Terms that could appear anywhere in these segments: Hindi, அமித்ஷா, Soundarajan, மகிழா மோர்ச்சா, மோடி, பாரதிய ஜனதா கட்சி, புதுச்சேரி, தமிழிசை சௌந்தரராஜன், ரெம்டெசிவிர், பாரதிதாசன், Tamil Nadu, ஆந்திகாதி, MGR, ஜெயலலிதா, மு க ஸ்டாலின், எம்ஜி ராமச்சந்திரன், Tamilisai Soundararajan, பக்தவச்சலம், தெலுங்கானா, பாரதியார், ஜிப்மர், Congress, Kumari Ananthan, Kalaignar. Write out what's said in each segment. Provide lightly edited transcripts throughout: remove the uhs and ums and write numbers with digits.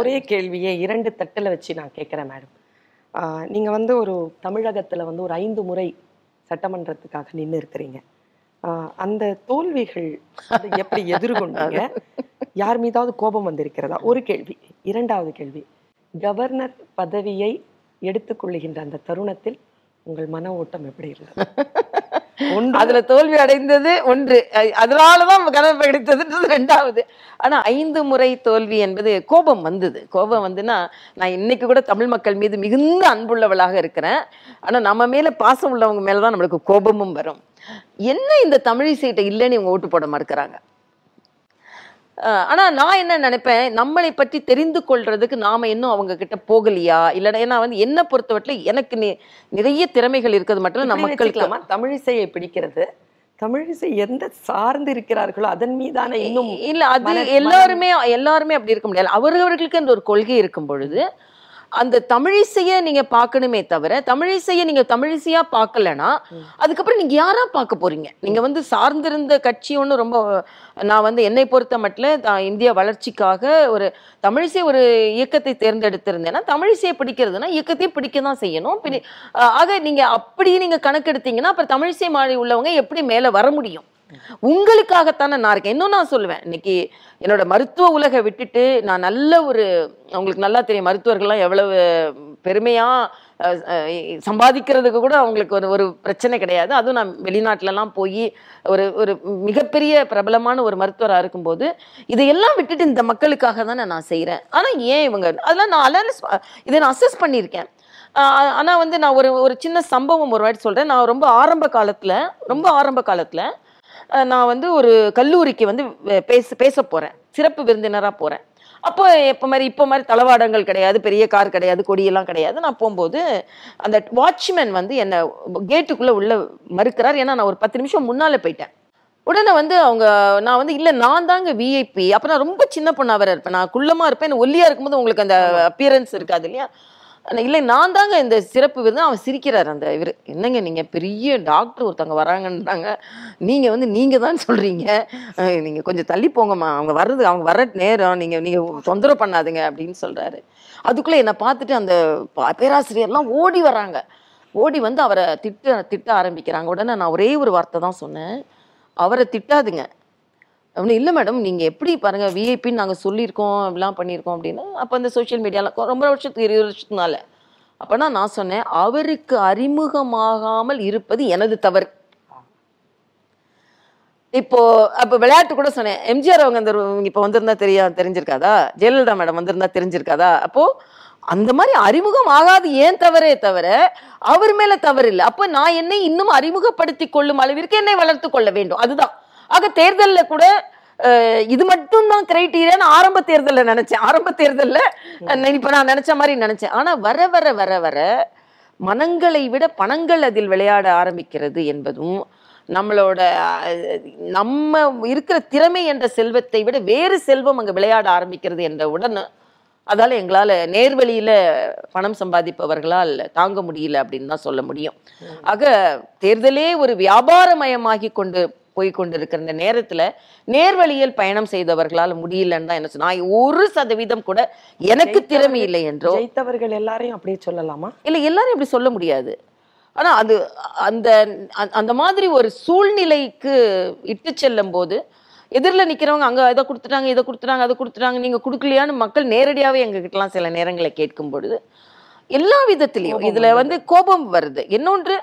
ஒரே கேள்வியை 2 தட்டில் வச்சு நான் கேட்குறேன் மேடம். நீங்கள் வந்து ஒரு தமிழகத்தில் வந்து ஒரு 5 முறை சட்டமன்றத்துக்காக நின்று இருக்கிறீங்க. அந்த தோல்விகள் எப்படி எதிர்கொண்டாங்க? யார் மீதாவது கோபம் வந்திருக்கிறதா? ஒரு கேள்வி. 2வது கேள்வி, கவர்னர் பதவியை எடுத்துக்கொள்ளுகின்ற அந்த தருணத்தில் உங்கள் மன ஓட்டம் எப்படி இருந்தது? அதுல தோல்வி அடைந்தது ஒன்று, அதனாலதான் கனவு கிடைத்ததுன்றது 2வது. ஆனா 5 முறை தோல்வி என்பது கோபம் வந்தது. கோபம் வந்துன்னா, நான் இன்னைக்கு கூட தமிழ் மக்கள் மீது மிகுந்த அன்புள்ளவளாக இருக்கிறேன். ஆனா நம்ம மேல பாசம் உள்ளவங்க மேலதான் நம்மளுக்கு கோபமும் வரும். என்ன இந்த தமிழிசைட்ட இல்லைன்னு இவங்க ஓட்டு போட மறுக்கிறாங்க. ஆனால் நான் என்ன நினைப்பேன், நம்மளை பற்றி தெரிந்து கொள்றதுக்கு நாம் இன்னும் அவங்க கிட்ட போகலையா இல்லைன்னா, ஏன்னா வந்து என்னை பொறுத்தவரையில் எனக்கு நிறைய திறமைகள் இருக்கிறது மட்டும் நம்ம மக்களுக்கு. தமிழிசையை பிடிக்கிறது தமிழிசை எந்த சார்ந்து இருக்கிறார்களோ அதன் மீதான இன்னும் இல்லை, அது எல்லாருமே அப்படி இருக்க முடியாது. அவர்களுக்கு என்ற ஒரு கொள்கை இருக்கும் பொழுது அந்த தமிழிசையை நீங்க பார்க்கணுமே தவிர, தமிழிசையை நீங்க தமிழிசையா பார்க்கலன்னா அதுக்கப்புறம் நீங்க யாரா பார்க்க போறீங்க? நீங்க வந்து சார்ந்திருந்த கட்சி ஒன்று ரொம்ப, நான் வந்து என்னை பொறுத்த மட்டும் இந்திய வளர்ச்சிக்காக ஒரு தமிழிசை ஒரு இயக்கத்தை தேர்ந்தெடுத்திருந்தேன்னா, தமிழிசையை பிடிக்கிறதுனா இயக்கத்தையும் பிடிக்க தான் செய்யணும். ஆக நீங்க அப்படி நீங்க கணக்கெடுத்தீங்கன்னா அப்புறம் தமிழிசை மாதிரி உள்ளவங்க எப்படி மேல வர முடியும்? உங்களுக்காகத்தானே நான் இருக்கேன். இன்னும் நான் சொல்லுவேன், இன்னைக்கு என்னோட மருத்துவ உலகை விட்டுட்டு நான் நல்ல ஒரு, அவங்களுக்கு நல்லா தெரியும் மருத்துவர்கள்லாம் எவ்வளவு பெருமையா சம்பாதிக்கிறதுக்கு கூட அவங்களுக்கு ஒரு ஒரு பிரச்சனை கிடையாது. அதுவும் நான் வெளிநாட்டிலலாம் போய் ஒரு ஒரு மிகப்பெரிய பிரபலமான ஒரு மருத்துவராக இருக்கும்போது இதையெல்லாம் விட்டுட்டு இந்த மக்களுக்காக தானே நான் செய்கிறேன். ஆனால் ஏன் இவங்க அதெல்லாம் நான் இதை நான் அசஸ் பண்ணியிருக்கேன். ஆனால் வந்து நான் ஒரு சின்ன சம்பவம் ஒரு வாட்டி சொல்கிறேன். நான் ரொம்ப ஆரம்ப காலத்தில் நான் வந்து ஒரு கல்லூரிக்கு வந்து பேச போகிறேன், சிறப்பு விருந்தினராக போகிறேன். அப்போ இப்போ மாதிரி தளவாடங்கள் கிடையாது, பெரிய கார் கிடையாது, கொடியெல்லாம் கிடையாது. நான் போகும்போது அந்த வாட்ச்மேன் வந்து என்னை கேட்டுக்குள்ளே உள்ள மறுக்கிறார். ஏன்னா நான் ஒரு 10 நிமிஷம் முன்னால் போயிட்டேன். உடனே வந்து அவங்க, நான் வந்து இல்லை நான் தாங்க விஐபி. அப்போ நான் ரொம்ப சின்ன பொண்ணாக வேற இருப்பேன், நான் குள்ளமாக இருப்பேன், என்ன ஒல்லியாக இருக்கும்போது உங்களுக்கு அந்த அப்பியரன்ஸ் இருக்காது இல்லையா? இல்லை நான் தாங்க இந்த சிறப்பு விருந்து. அவன் சிரிக்கிறார் அந்த இவர், என்னங்க நீங்கள் பெரிய டாக்டர் ஒருத்தவங்க வராங்கன்றாங்க, நீங்கள் வந்து நீங்கள் தான் சொல்கிறீங்க, நீங்கள் கொஞ்சம் தள்ளி போங்கம்மா, அவங்க வர நேரம், நீங்கள் தொந்தரவு பண்ணாதுங்க அப்படின்னு சொல்கிறாரு. அதுக்குள்ளே என்னை பார்த்துட்டு அந்த பேராசிரியர்லாம் ஓடி வராங்க, ஓடி வந்து அவரை திட்ட ஆரம்பிக்கிறாங்க. உடனே நான் ஒரே ஒரு வார்த்தை தான் சொன்னேன், அவரை திட்டாதுங்க அப்படின்னு. இல்லை மேடம், நீங்கள் எப்படி பாருங்கள், விஐபின்னு நாங்கள் சொல்லியிருக்கோம், அப்படிலாம் பண்ணியிருக்கோம் அப்படின்னு. அப்போ அந்த சோஷியல் மீடியாவில் ரொம்ப வருஷத்துக்கு 20 வருஷத்துனால அப்போனா நான் சொன்னேன், அவருக்கு அறிமுகமாகாமல் இருப்பது எனது தவறு. அப்போ விளையாட்டு கூட சொன்னேன், எம்ஜிஆர் அவங்க அந்த இப்போ வந்திருந்தா தெரிஞ்சிருக்காதா, ஜெயலலிதா மேடம் வந்திருந்தா தெரிஞ்சிருக்காதா? அப்போது அந்த மாதிரி அறிமுகம் ஆகாது ஏன் தவறே தவிர அவர் மேலே தவறு இல்லை. அப்போ நான் என்னை இன்னும் அறிமுகப்படுத்தி கொள்ளும் அளவிற்கு என்னை வளர்த்து கொள்ள வேண்டும், அதுதான். ஆக தேர்தலில் கூட இது மட்டும் தான் கிரைட்டீரியா ஆரம்ப தேர்தலில் இப்போ நான் நினைச்ச மாதிரி நினைச்சேன். ஆனால் வர வர வர வர மனங்களை விட பணங்கள் அதில் விளையாட ஆரம்பிக்கிறது என்பதும், நம்மளோட நம்ம இருக்கிற திறமை என்ற செல்வத்தை விட வேறு செல்வம் அங்கே விளையாட ஆரம்பிக்கிறது என்ற உடனே அதால் எங்களால் நேர்வழியில் பணம் சம்பாதிப்பவர்களால் தாங்க முடியல அப்படின்னு தான் சொல்ல முடியும். ஆக தேர்தலே ஒரு வியாபாரமயமாகி போய்கொண்டிருக்கிற இந்த நேரத்தில் நேர்வழியில் பயணம் செய்தவர்களால் முடியலன்னு தான் என்ன சொன்னால், 1% கூட எனக்கு திறமை இல்லை என்றோ ஜெயித்தவர்கள் எல்லாரையும் அப்படியே சொல்லலாமா? இல்லை, எல்லாரையும் அப்படி சொல்ல முடியாது. ஆனால் அது அந்த அந்த மாதிரி ஒரு சூழ்நிலைக்கு இட்டு செல்லும் போது எதிரில் நிற்கிறவங்க அங்கே இதை கொடுத்துட்டாங்க, இதை கொடுத்துட்டாங்க, அதை கொடுத்துட்டாங்க, நீங்கள் கொடுக்கலையான்னு மக்கள் நேரடியாகவே எங்ககிட்டலாம் சில நேரங்களை கேட்கும் பொழுது எல்லா விதத்துலேயும் இதில் வந்து கோபம் வருது. இன்னொன்று,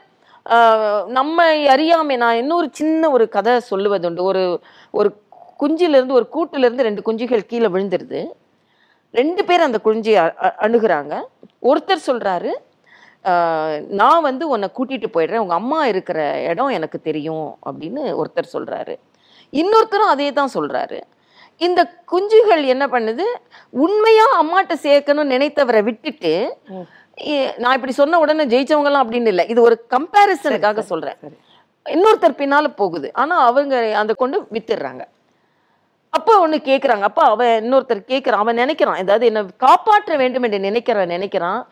நம்ம அறியாமல் நான் இன்னொரு சின்ன ஒரு கதை சொல்லுவதுண்டு. ஒரு குஞ்சிலேருந்து, ஒரு கூட்டிலேருந்து 2 குஞ்சுகள் கீழே விழுந்துருது. 2 பேர் அந்த குஞ்சியை அணுகிறாங்க. ஒருத்தர் சொல்கிறாரு, நான் வந்து உன்னை கூட்டிகிட்டு போயிடுறேன், உங்கள் அம்மா இருக்கிற இடம் எனக்கு தெரியும் அப்படின்னு ஒருத்தர் சொல்கிறாரு. இன்னொருத்தரும் அதே தான் சொல்கிறாரு. இந்த குஞ்சுகள் என்ன பண்ணுது, உண்மையாக அம்மாட்ட சேர்க்கணும்னு நினைத்தவரை விட்டுட்டு, நான் இப்படி சொன்ன உடனே ஜெயிச்சவங்கலாம் அப்படின்னு இல்லை, இது ஒரு கம்பேரிசனுக்காக சொல்கிறேன், இன்னொருத்தர் பின்னால் போகுது. ஆனால் அவங்க அதை கொண்டு வித்துடுறாங்க. அப்போ ஒன்று கேட்குறாங்க, அப்போ அவன் இன்னொருத்தர் கேட்குறான், அவன் நினைக்கிறான் ஏதாவது என்னை காப்பாற்ற வேண்டும் என்று நினைக்கிறான்.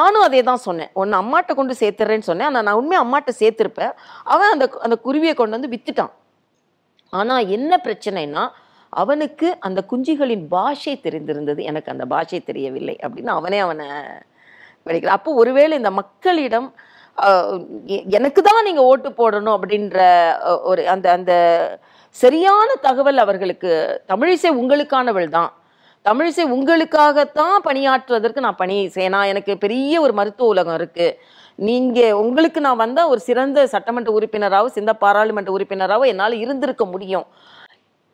நானும் அதே தான் சொன்னேன், உன்னை அம்மாட்ட கொண்டு சேர்த்துறேன்னு சொன்னேன், ஆனால் நான் உண்மையாக அம்மாட்ட சேர்த்துருப்பேன். அவன் அந்த குருவியை கொண்டு வந்து வித்துட்டான். ஆனால் என்ன பிரச்சனைனா, அவனுக்கு அந்த குஞ்சுகளின் பாஷை தெரிந்திருந்தது, எனக்கு அந்த பாஷை தெரியவில்லை அப்படின்னு அவனை விளைக்கிறான். அப்போ ஒருவேளை இந்த மக்களிடம் எனக்கு தான் நீங்கள் ஓட்டு போடணும் அப்படின்ற ஒரு அந்த அந்த சரியான தகவல் அவர்களுக்கு, தமிழிசை உங்களுக்கானவள் தான், தமிழிசை உங்களுக்காகத்தான் பணியாற்றுவதற்கு நான் பணி செய்யணும், எனக்கு பெரிய ஒரு மருத்துவ உலகம் இருக்குது, நீங்கள் உங்களுக்கு நான் வந்தால் ஒரு சிறந்த சட்டமன்ற உறுப்பினராகவும் சிறந்த பாராளுமன்ற உறுப்பினராகவும் என்னால் இருந்திருக்க முடியும்,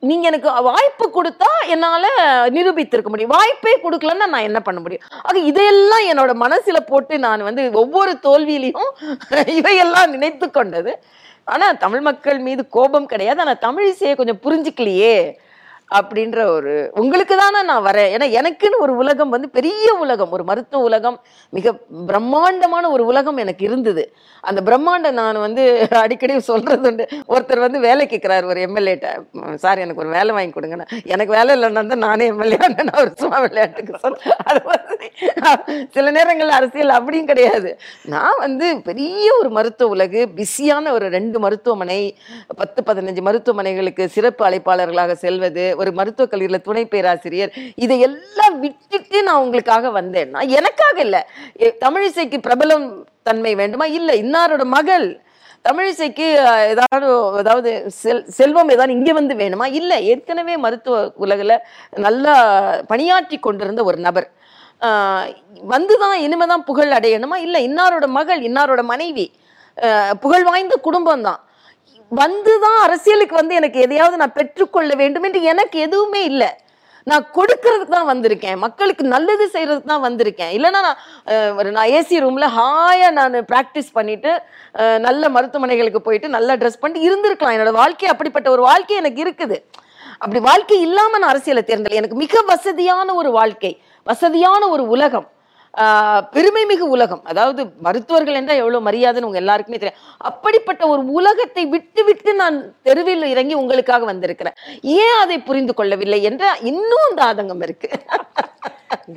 நீங்கள் எனக்கு வாய்ப்பு கொடுத்தா என்னால் நிரூபித்திருக்க முடியும், வாய்ப்பே கொடுக்கலன்னா நான் என்ன பண்ண முடியும். ஆக இதையெல்லாம் என்னோட மனசில் போட்டு நான் ஒவ்வொரு தோல்வியிலையும் இவையெல்லாம் நினைத்து கொண்டது. ஆனால் தமிழ் மக்கள் மீது கோபம் கிடையாது, ஆனால் தமிழிசையை கொஞ்சம் புரிஞ்சுக்கலையே அப்படின்ற ஒரு, உங்களுக்கு தானே நான் வரேன், ஏன்னா எனக்குன்னு ஒரு உலகம் பெரிய உலகம், ஒரு மருத்துவ உலகம், மிக பிரம்மாண்டமான ஒரு உலகம் எனக்கு இருந்தது. அந்த பிரம்மாண்டம் நான் அடிக்கடி சொல்றது உண்டு. ஒருத்தர் வேலை கேட்கிறாரு ஒரு எம்எல்ஏட்ட, சார் எனக்கு ஒரு வேலை வாங்கி கொடுங்கண்ணா, எனக்கு வேலை இல்லைன்னா தான் நானே எம்எல்ஏ ஆனேன்னா ஒரு சும்மா விளையாட்டுக்கு சொல்ல. அது சில நேரங்கள் அரசியல் அப்படியும் கிடையாது. நான் பெரிய ஒரு மருத்துவ உலகு, பிஸியான ஒரு 2 மருத்துவமனை, 10-15 மருத்துவமனைகளுக்கு சிறப்பு அழைப்பாளர்களாக செல்வது, ஒரு மருத்துவக் கல்லூரியில துணை பேராசிரியர், இதையெல்லாம் விட்டுட்டு நான் உங்களுக்காக வந்தேன்னா, எனக்காக இல்ல, தமிழிசைக்கு பிரபலம் தன்மை வேண்டுமா, இல்ல இன்னாரோட மகள், தமிழிசைக்கு ஏதாவது செல்வம் ஏதாவது இங்கே வேணுமா, இல்ல ஏற்கனவே மருத்துவ உலகில் நல்லா பணியாற்றி கொண்டிருந்த ஒரு நபர் வந்துதான் இனிமேதான் புகழ் அடையணுமா, இல்ல இன்னாரோட மகள், இன்னாரோட மனைவி, புகழ் வாய்ந்த குடும்பம் தான் வந்துதான் அரசியலுக்கு எனக்கு எதையாவது நான் பெற்றுக்கொள்ள வேண்டும் என்று எனக்கு எதுவுமே இல்லை. நான் கொடுக்கறதுக்கு தான் வந்திருக்கேன், மக்களுக்கு நல்லது செய்யறதுக்கு தான் வந்திருக்கேன். இல்லைன்னா நான் ஏசி ரூம்ல ஹாயா நான் ப்ராக்டிஸ் பண்ணிட்டு நல்ல மருத்துவமனைகளுக்கு போயிட்டு நல்லா ட்ரெஸ் பண்ணிட்டு இருந்திருக்கலாம். என்னோட வாழ்க்கை அப்படிப்பட்ட ஒரு வாழ்க்கை எனக்கு இருக்குது. அப்படி வாழ்க்கை இல்லாம நான் அரசியலை தேர்ந்தேன். எனக்கு மிக வசதியான ஒரு வாழ்க்கை, வசதியான ஒரு உலகம், பெருமை மிகு உலகம், அதாவது மருத்துவர்கள் என்றால் எவ்வளோ மரியாதைன்னு உங்கள் எல்லாருக்குமே தெரியும். அப்படிப்பட்ட ஒரு உலகத்தை விட்டு நான் தெருவில் இறங்கி உங்களுக்காக வந்திருக்கிறேன், ஏன் அதை புரிந்து கொள்ளவில்லை என்ற இன்னும் அந்த ஆதங்கம் இருக்கு.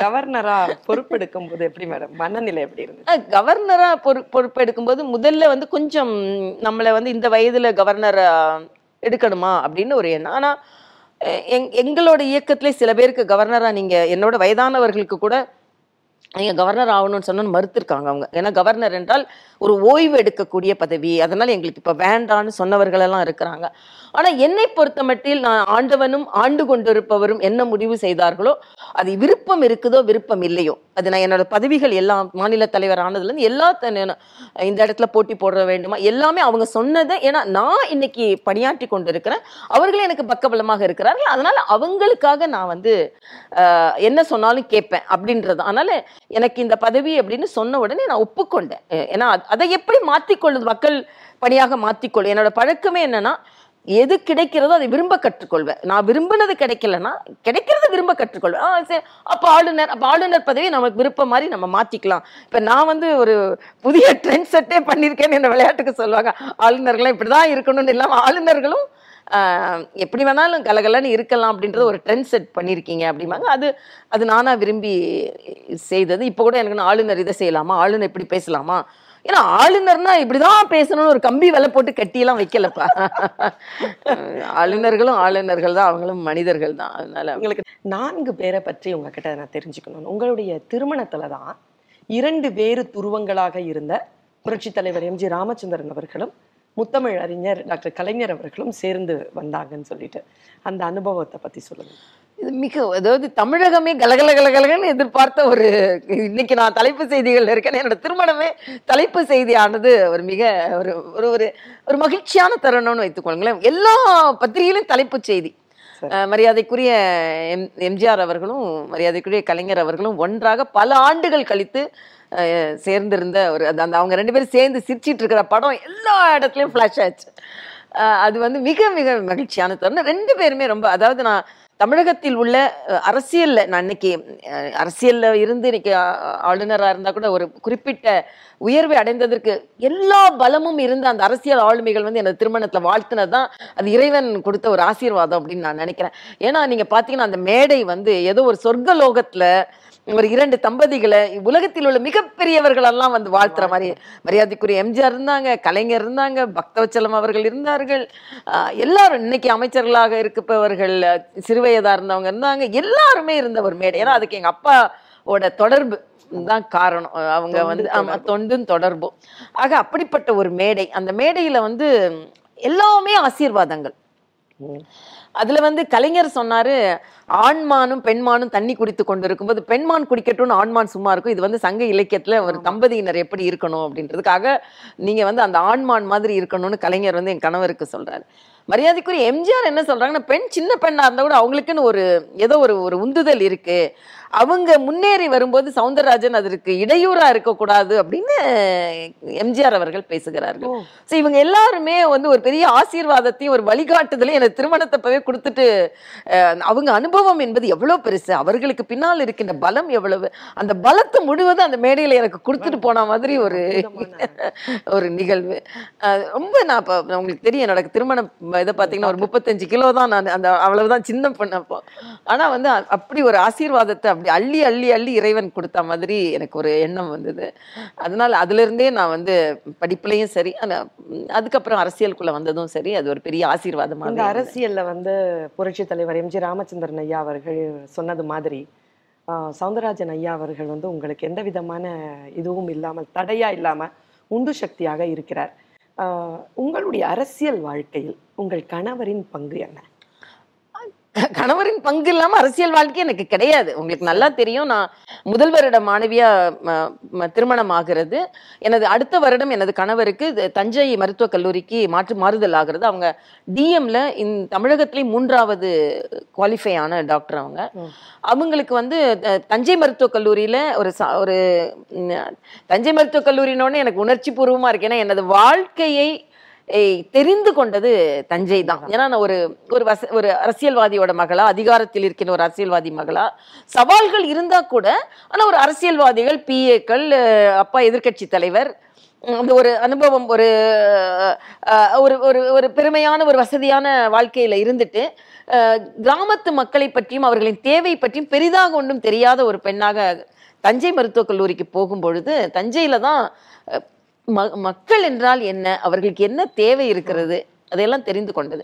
கவர்னரா பொறுப்பெடுக்கும் போது எப்படி மேடம் மனநிலை எப்படி இருக்கு? கவர்னரா பொறுப்பெடுக்கும் போது முதல்ல கொஞ்சம் நம்மளை இந்த வயதுல கவர்னர் எடுக்கணுமா அப்படின்னு ஒரு எண்ணம். ஆனால் எங்களோட இயக்கத்திலே சில பேருக்கு கவர்னரா நீங்கள் என்னோட வயதானவர்களுக்கு கூட நீங்கள் கவர்னர் ஆகணும்னு சொன்னு மறுத்திருக்காங்க அவங்க. ஏன்னா கவர்னர் என்றால் ஒரு ஓய்வு எடுக்கக்கூடிய பதவி, அதனால் எங்களுக்கு இப்போ வேண்டான்னு சொன்னவர்களெல்லாம் இருக்கிறாங்க. ஆனால் என்னை பொறுத்த மட்டில் நான் ஆண்டவனும் ஆண்டு கொண்டிருப்பவரும் என்ன முடிவு செய்தார்களோ அது விருப்பம் இருக்குதோ விருப்பம் இல்லையோ, அது நான் என்னோட பதவிகள் எல்லாம் மாநில தலைவர் ஆனதுலேருந்து எல்லா இந்த இடத்துல போட்டி போட வேண்டுமா எல்லாமே அவங்க சொன்னதை, ஏன்னா நான் இன்னைக்கு பணியாற்றி கொண்டு இருக்கிறேன், அவர்களே எனக்கு பக்கபலமாக இருக்கிறார்கள், அதனால் அவங்களுக்காக நான் என்ன சொன்னாலும் கேட்பேன் அப்படின்றது. அதனால் எனக்கு இந்த பதவி அப்படின்னு சொன்ன உடனே நான் ஒப்புக்கொண்டேன். ஏன்னா அதை எப்படி மாற்றிக்கொள்ளுது, மக்கள் பணியாக மாற்றிக்கொள்ளும். என்னோட பழக்கமே என்னன்னா எது கிடைக்கிறதோ அதை விரும்ப கற்றுக்கொள்வேன். நான் விரும்பினது கிடைக்கலன்னா கிடைக்கிறத விரும்ப கற்றுக்கொள்வேன். சரி, அப்போ ஆளுநர் பதவி நமக்கு விருப்பம் மாதிரி நம்ம மாற்றிக்கலாம். இப்போ நான் ஒரு புதிய ட்ரெண்ட் செட்டே பண்ணியிருக்கேன்னு என்ன விளையாட்டுக்கு சொல்லுவாங்க. ஆளுநர்கள்லாம் இப்படி தான் இருக்கணும்னு இல்லாமல் ஆளுநர்களும் எப்படி வேணாலும் கலகலன்னு இருக்கலாம் அப்படின்றது ஒரு ட்ரெண்ட் செட் பண்ணியிருக்கீங்க அப்படிம்பாங்க. அது நானாக விரும்பி செய்தது. இப்போ கூட எனக்கு ஆளுநர் இதை செய்யலாமா, ஆளுநர் இப்படி பேசலாமா, ஏன்னா ஆளுநர்னா இப்படிதான் பேசணும்னு ஒரு கம்பி விலை போட்டு கட்டியெல்லாம் வைக்கலப்பா. ஆளுநர்கள் தான், அவங்களும் மனிதர்கள் தான். அதனால உங்களுக்கு 4 பேரை பற்றி உங்ககிட்ட நான் தெரிஞ்சுக்கணும். உங்களுடைய திருமணத்துல தான் 2 வேறு துருவங்களாக இருந்த புரட்சி தலைவர் எம்ஜி ராமச்சந்திரன் அவர்களும் முத்தமிழ் அறிஞர் டாக்டர் கலைஞர் அவர்களும் சேர்ந்து வந்தாங்கன்னு சொல்லிட்டு அந்த அனுபவத்தை பற்றி சொல்லுங்க. இது மிக, அதாவது தமிழகமே கலகலகலகலன்னு எதிர்பார்த்த ஒரு, இன்னைக்கு நான் தலைப்பு செய்திகள் இருக்கேன், என்னோட திருமணமே தலைப்பு செய்தி ஆனது ஒரு மிக ஒரு ஒரு ஒரு மகிழ்ச்சியான தருணம்னு வைத்துக்கொள்ளுங்களேன். எல்லா பத்திரிகையிலும் தலைப்பு செய்தி. மரியாதைக்குரிய எம்ஜிஆர் அவர்களும் மரியாதைக்குரிய கலைஞர் அவர்களும் ஒன்றாக பல ஆண்டுகள் கழித்து சேர்ந்திருந்த ஒரு அந்த அவங்க 2 பேரும் சேர்ந்து சிரிச்சிட்டு இருக்கிற படம் எல்லா இடத்துலையும் ஃப்ளாஷ் ஆச்சு. அது மிக மிக மகிழ்ச்சியான தருணம். 2 பேருமே ரொம்ப, அதாவது நான் தமிழகத்தில் உள்ள அரசியல்ல நான் இன்னைக்கு அரசியல்ல இருந்து இன்னைக்கு ஆளுநராக இருந்தா கூட ஒரு குறிப்பிட்ட உயர்வை அடைந்ததற்கு எல்லா பலமும் இருந்த அந்த அரசியல் ஆளுமைகள் வந்து எனது திருமணத்துல வாழ்த்தினதுதான் அது இறைவன் கொடுத்த ஒரு ஆசீர்வாதம் அப்படின்னு நான் நினைக்கிறேன். ஏன்னா நீங்க பாத்தீங்கன்னா அந்த மேடை வந்து ஏதோ ஒரு சொர்க்கலோகத்துல ஒரு இரண்டு தம்பதிகளை உலகத்தில் உள்ள மிகப்பெரியவர்கள் எல்லாம் வந்து வாழ்த்துற மாதிரி மரியாதைக்குரிய எம்ஜிஆர் இருந்தாங்க, கலைஞர் இருந்தாங்க, பக்தவச்சலம் அவர்கள் இருந்தார்கள், எல்லாரும் இன்னைக்கு அமைச்சர்களாக இருக்கப்பவர்கள் சிறுவயதா இருந்தவங்க இருந்தாங்க, எல்லாருமே இருந்த ஒரு மேடை. ஏன்னா அதுக்கு எங்க அப்பாவோட தொடர்பு தான் காரணம். அவங்க வந்து தொண்டும் தொடர்பும். ஆக அப்படிப்பட்ட ஒரு மேடை, அந்த மேடையில வந்து எல்லாமே ஆசீர்வாதங்கள். அதுல வந்து கலைஞர் சொன்னாரு, ஆண்மானும் பெண்மானும் தண்ணி குடித்து கொண்டு இருக்கும்போது பெண்மான் குடிக்கட்டும்னு ஆண்மான் சும்மா இருக்கும். இது வந்து சங்க இலக்கியத்துல ஒரு தம்பதியினர் எப்படி இருக்கணும் அப்படின்றதுக்காக நீங்க வந்து அந்த ஆண்மான் மாதிரி இருக்கணும்னு கலைஞர் வந்து என் கணவருக்கு சொல்றாரு. மரியாதைக்குரிய எம்ஜிஆர் என்ன சொல்றாங்கன்னா, பெண் சின்ன பெண்ணா இருந்தா கூட அவங்களுக்குன்னு ஒரு ஏதோ ஒரு உந்துதல் இருக்கு, அவங்க முன்னேறி வரும்போது சௌந்தரராஜன் அதற்கு இடையூறா இருக்கக்கூடாது அப்படின்னு எம்ஜிஆர் அவர்கள் பேசுகிறார்கள். ஸோ இவங்க எல்லாருமே வந்து ஒரு பெரிய ஆசீர்வாதத்தையும் ஒரு வழிகாட்டுதலையும் எனக்கு திருமணத்தை போய் கொடுத்துட்டு அவங்க அனுபவம் என்பது எவ்வளவு பெருசு, அவர்களுக்கு பின்னால் இருக்கின்ற பலம் எவ்வளவு, அந்த பலத்தை முழுவதும் அந்த மேடையில எனக்கு கொடுத்துட்டு போன மாதிரி ஒரு நிகழ்வு. ரொம்ப நான் இப்போ உங்களுக்கு தெரியும் எனக்கு திருமணம் இதை பார்த்தீங்கன்னா ஒரு 35 கிலோ தான் நான், அந்த அவ்வளவுதான் சின்ன பண்ணப்போ. ஆனா வந்து அப்படி ஒரு ஆசீர்வாதத்தை அப்படி அள்ளி அள்ளி அள்ளி இறைவன் கொடுத்த மாதிரி எனக்கு ஒரு எண்ணம் வந்தது. அதனால அதுல இருந்தே நான் வந்து படிப்புலையும் சரி, அதுக்கப்புறம் அரசியலுக்குள்ள வந்ததும் சரி, அது ஒரு பெரிய ஆசீர்வாதமா. அந்த அரசியல்ல வந்து புரட்சி தலைவர் எம் ஜி ராமச்சந்திரன் ஐயா அவர்கள் சொன்னது மாதிரி சௌந்தரராஜன் ஐயா அவர்கள் வந்து உங்களுக்கு எந்த விதமான இதுவும் இல்லாமல், தடையா இல்லாம உந்து சக்தியாக இருக்கிறார். உங்களுடைய அரசியல் வாழ்க்கையில் உங்கள் கணவரின் பங்கு என்ன? கணவரின் பங்கு இல்லாம அரசியல் வாழ்க்கை எனக்கு கிடையாது. உங்களுக்கு நல்லா தெரியும், நான் முதல் வருட மாணவியா திருமணம் ஆகிறது. எனது அடுத்த வருடம் எனது கணவருக்கு தஞ்சை மருத்துவக் கல்லூரிக்கு மாறுதல் ஆகிறது. அவங்க டிஎம்ல இந்த தமிழகத்திலே 3வது குவாலிஃபை ஆன டாக்டர். அவங்களுக்கு வந்து தஞ்சை மருத்துவக் கல்லூரியில ஒரு தஞ்சை மருத்துவக் கல்லூரினோடனே எனக்கு உணர்ச்சி பூர்வமா இருக்கு. ஏன்னா எனது வாழ்க்கையை தெரிந்து கொண்டது தஞ்சை தான். ஏன்னா நான் ஒரு அரசியல்வாதியோட மகளா, அதிகாரத்தில் இருக்கின்ற ஒரு அரசியல்வாதி மகளா, சவால்கள் இருந்தா கூட ஆனா ஒரு அரசியல்வாதிகள் பிஏக்கள், அப்பா எதிர்கட்சி தலைவர், அந்த ஒரு அனுபவம், ஒரு ஒரு ஒரு பெருமையான ஒரு வசதியான வாழ்க்கையில இருந்துட்டு கிராமத்து மக்களை பற்றியும் அவர்களின் தேவை பற்றியும் பெரிதாக ஒன்றும் தெரியாத ஒரு பெண்ணாக தஞ்சை மருத்துவக் கல்லூரிக்கு போகும் பொழுது தஞ்சையில தான் மக்கள் என்றால் என்ன, அவர்களுக்கு என்ன தேவை இருக்கிறது, அதையெல்லாம் தெரிந்து கொண்டது.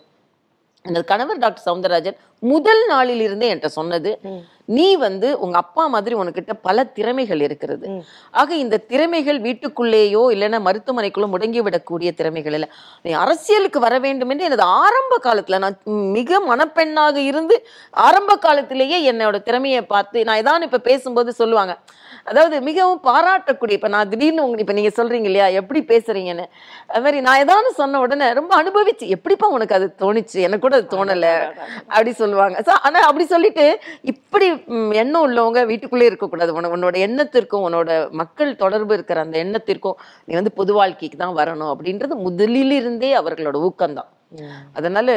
எனது கணவர் டாக்டர் சௌந்தரராஜன் முதல் நாளில் இருந்தே என்கிட்ட சொன்னது, நீ வந்து உங்க அப்பா மாதிரி உனக்கிட்ட பல திறமைகள் இருக்கிறது. ஆக இந்த திறமைகள் வீட்டுக்குள்ளேயோ இல்லைன்னா மருத்துவமனைக்குள்ளோ முடங்கிவிடக்கூடிய திறமைகள் இல்லை, நீ அரசியலுக்கு வர வேண்டும் என்று எனது ஆரம்ப காலத்துல நான் மிக மனப்பெண்ணாக இருந்து ஆரம்ப காலத்திலேயே என்னோட திறமையை பார்த்து நான் ஏதாவது இப்ப பேசும்போது சொல்லுவாங்க, அதாவது மிகவும் பாராட்டக்கூடிய, இப்ப நான் திடீர்னு இப்ப நீங்க சொல்றீங்க இல்லையா எப்படி பேசுறீங்கன்னு, அது மாதிரி நான் ஏதாவது சொன்ன உடனே ரொம்ப அனுபவிச்சு எப்படிப்பா உனக்கு அது தோணுச்சு, எனக்கு கூட அது தோணல அப்படி சொல்லுவாங்க. ஆனா அப்படி சொல்லிட்டு இப்படி எண்ணம் உள்ளவங்க வீட்டுக்குள்ளே இருக்கக்கூடாது. உன்னோட எண்ணத்திற்கும் உன்னோட மக்கள் தொடர்பு இருக்கிற அந்த எண்ணத்திற்கும் நீ வந்து பொது வாழ்க்கைக்கு தான் வரணும் அப்படின்றது முதலிலிருந்தே அவர்களோட ஊக்கம்தான். அதனால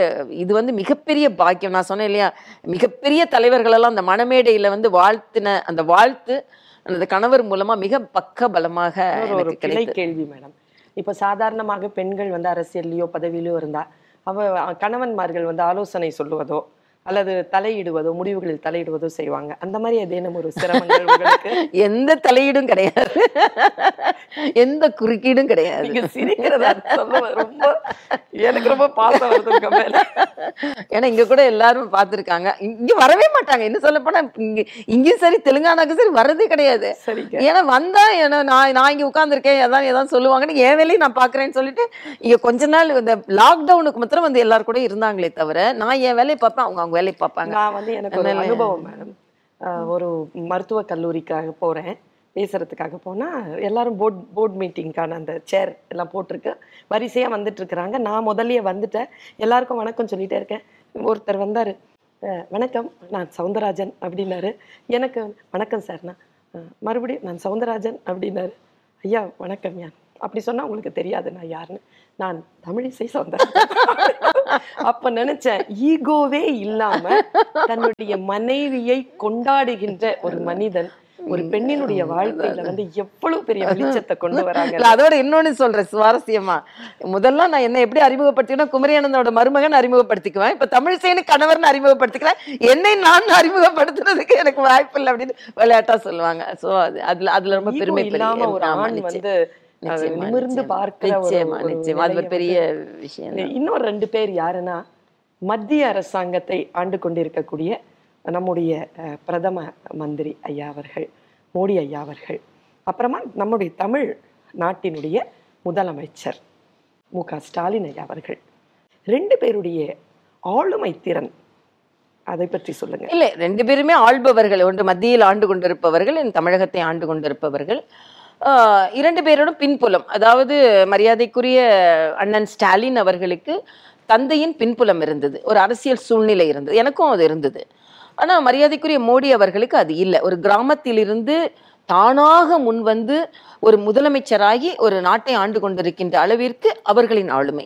இது வந்து மிகப்பெரிய பாக்கியம். நான் சொன்னேன் இல்லையா, மிகப்பெரிய தலைவர்களெல்லாம் அந்த மணமேடையில வந்து வாழ்த்தின அந்த வாழ்த்து அந்த கணவர் மூலமா மிக பக்க பலமாக கேள்வி. மேடம், இப்ப சாதாரணமாக பெண்கள் வந்து அரசியல்லையோ பதவியிலோ இருந்தா கணவன்மார்கள் வந்து ஆலோசனை சொல்லுவதோ அல்லது தலையிடுவதோ, முடிவுகளில் தலையிடுவதோ செய்வாங்க. அந்த மாதிரி ஏதேனும் ஒரு சிரமங்கள்? எந்த தலையீடும் கிடையாது, எந்த குறுக்கீடும் கிடையாது. எனக்கு ரொம்ப பாசம் வருது. ஏன்னா இங்க கூட எல்லாரும் பாத்துருக்காங்க, இங்க வரவே மாட்டாங்க. என்ன சொல்ல போனா இங்கேயும் சரி தெலுங்கானாக்கும் சரி வரதே கிடையாது. ஏன்னா வந்தா நான் இங்க உட்காந்துருக்கேன், ஏதாவது சொல்லுவாங்கன்னு என் வேலையை நான் பாக்குறேன்னு சொல்லிட்டு இங்க கொஞ்ச நாள் இந்த லாக்டவுனுக்கு மாத்திரம் வந்து எல்லாரும் கூட இருந்தாங்களே தவிர நான் என் வேலையை பார்ப்பேன், அவங்க வேலை பார்ப்பாங்க. நான் வந்து எனக்கு ஒரு அனுபவம் மேடம், ஒரு மருத்துவ கல்லூரிக்காக போறேன் பேசுறதுக்காக. போனா எல்லாரும் போர்ட் மீட்டிங்கான அந்த சேர் எல்லாம் போட்டிருக்கு, வரிசையா வந்துட்டு இருக்கிறாங்க. நான் முதல்லயே வந்துட்டேன், எல்லாருக்கும் வணக்கம் சொல்லிட்டே இருக்கேன். ஒருத்தர் வந்தாரு, வணக்கம் நான் சௌந்தரராஜன் அப்படின்னாரு. எனக்கு வணக்கம் சார்னா மறுபடியும் நான் சௌந்தரராஜன் அப்படின்னாரு. ஐயா வணக்கம், யான் அப்படி சொன்னால் உங்களுக்கு தெரியாது நான் யாருன்னு. நான் தமிழிசை சௌந்தரராஜன். அப்போ நினச்சேன், ஈகோவே இல்லாமல் தன்னுடைய மனைவியை கொண்டாடுகின்ற ஒரு மனிதன் ஒரு பெண்ணினுடைய வாழ்க்கையில வந்து எவ்வளவு பெரிய வெளிச்சத்தை கொண்டு வராங்க. அதோட இன்னொன்னு சொல்றேன் சுவாரஸ்யமா, முதல்ல நான் என்ன எப்படி அறிமுகப்படுத்தினா குமரியானந்தோட மருமகன் அறிமுகப்படுத்திக்குவேன், இப்ப தமிழிசைன்னு கணவர்னு அறிமுகப்படுத்திக்கிறேன், என்னை நான் அறிமுகப்படுத்துறதுக்கு எனக்கு வாய்ப்பு இல்லை அப்படின்னு விளையாட்டா சொல்லுவாங்க. சோ அதுல அதுல ரொம்ப பெருமை இல்லாம ஒரு ஆண் வந்து நிமிர்ந்து பார்க்க நிச்சயமா நிச்சயமா அது ஒரு பெரிய விஷயம். இன்னொரு ரெண்டு பேர் யாருன்னா, மத்திய அரசாங்கத்தை ஆண்டு கொண்டிருக்கக்கூடிய நம்முடைய பிரதம மந்திரி ஐயா அவர்கள், மோடி ஐயா அவர்கள், அப்புறமா நம்முடைய தமிழ் நாட்டினுடைய முதலமைச்சர் மு க ஸ்டாலின் ஐயா அவர்கள், ரெண்டு பேருடைய ஆளுமை திறன் அதை பற்றி சொல்லுங்க. இல்லை, ரெண்டு பேருமே ஆள்பவர்கள். ஒன்று மத்தியில் ஆண்டு கொண்டிருப்பவர்கள், என் தமிழகத்தை ஆண்டு கொண்டிருப்பவர்கள். இரண்டு பேரோட பின்புலம், அதாவது மரியாதைக்குரிய அண்ணன் ஸ்டாலின் அவர்களுக்கு தந்தையின் பின்புலம் இருந்தது, ஒரு அரசியல் சூழ்நிலை இருந்தது, எனக்கும் அது இருந்தது. ஆனால் மரியாதைக்குரிய மோடி அவர்களுக்கு அது இல்லை. ஒரு கிராமத்திலிருந்து தானாக முன்வந்து ஒரு முதலமைச்சராகி ஒரு நாட்டை ஆண்டு கொண்டிருக்கின்ற அளவிற்கு அவர்களின் ஆளுமை.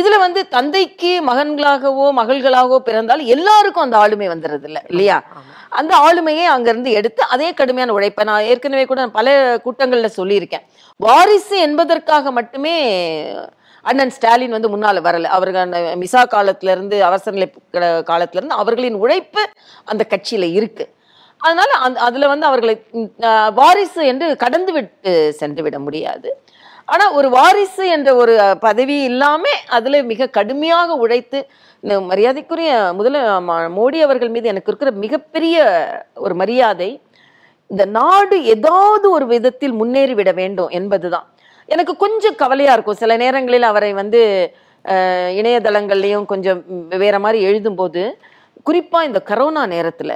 இதில் வந்து தந்தைக்கு மகன்களாகவோ மகள்களாகவோ பிறந்தாலும் எல்லாருக்கும் அந்த ஆளுமை வந்துடுறது இல்லை இல்லையா? அந்த ஆளுமையை அங்கேருந்து எடுத்து அதே கடுமையான உழைப்பை நான் ஏற்கனவே கூட பல கூட்டங்களில் சொல்லியிருக்கேன். வாரிசு என்பதற்காக மட்டுமே அண்ணன் ஸ்டாலின் வந்து முன்னால் வரலை. அவர்கள் மிசா காலத்திலேருந்து அவசர நிலை காலத்திலேருந்து அவர்களின் உழைப்பு அந்த கட்சியில் இருக்குது. அதனால் அதில் வந்து அவர்களை வாரிசு என்று கடந்து விட்டு சென்று விட முடியாது. ஆனால் ஒரு வாரிசு என்ற ஒரு பதவி இல்லாமல் அதில் மிக கடுமையாக உழைத்து மரியாதைக்குரிய மோடி அவர்கள் மீது எனக்கு இருக்கிற மிகப்பெரிய ஒரு மரியாதை, இந்த நாடு ஏதாவது ஒரு விதத்தில் முன்னேறிவிட வேண்டும் என்பது தான் எனக்கு கொஞ்சம் கவலையாக இருக்கும். சில நேரங்களில் அவரை வந்து இணையதளங்கள்லையும் கொஞ்சம் வேற மாதிரி எழுதும்போது, குறிப்பாக இந்த கரோனா நேரத்தில்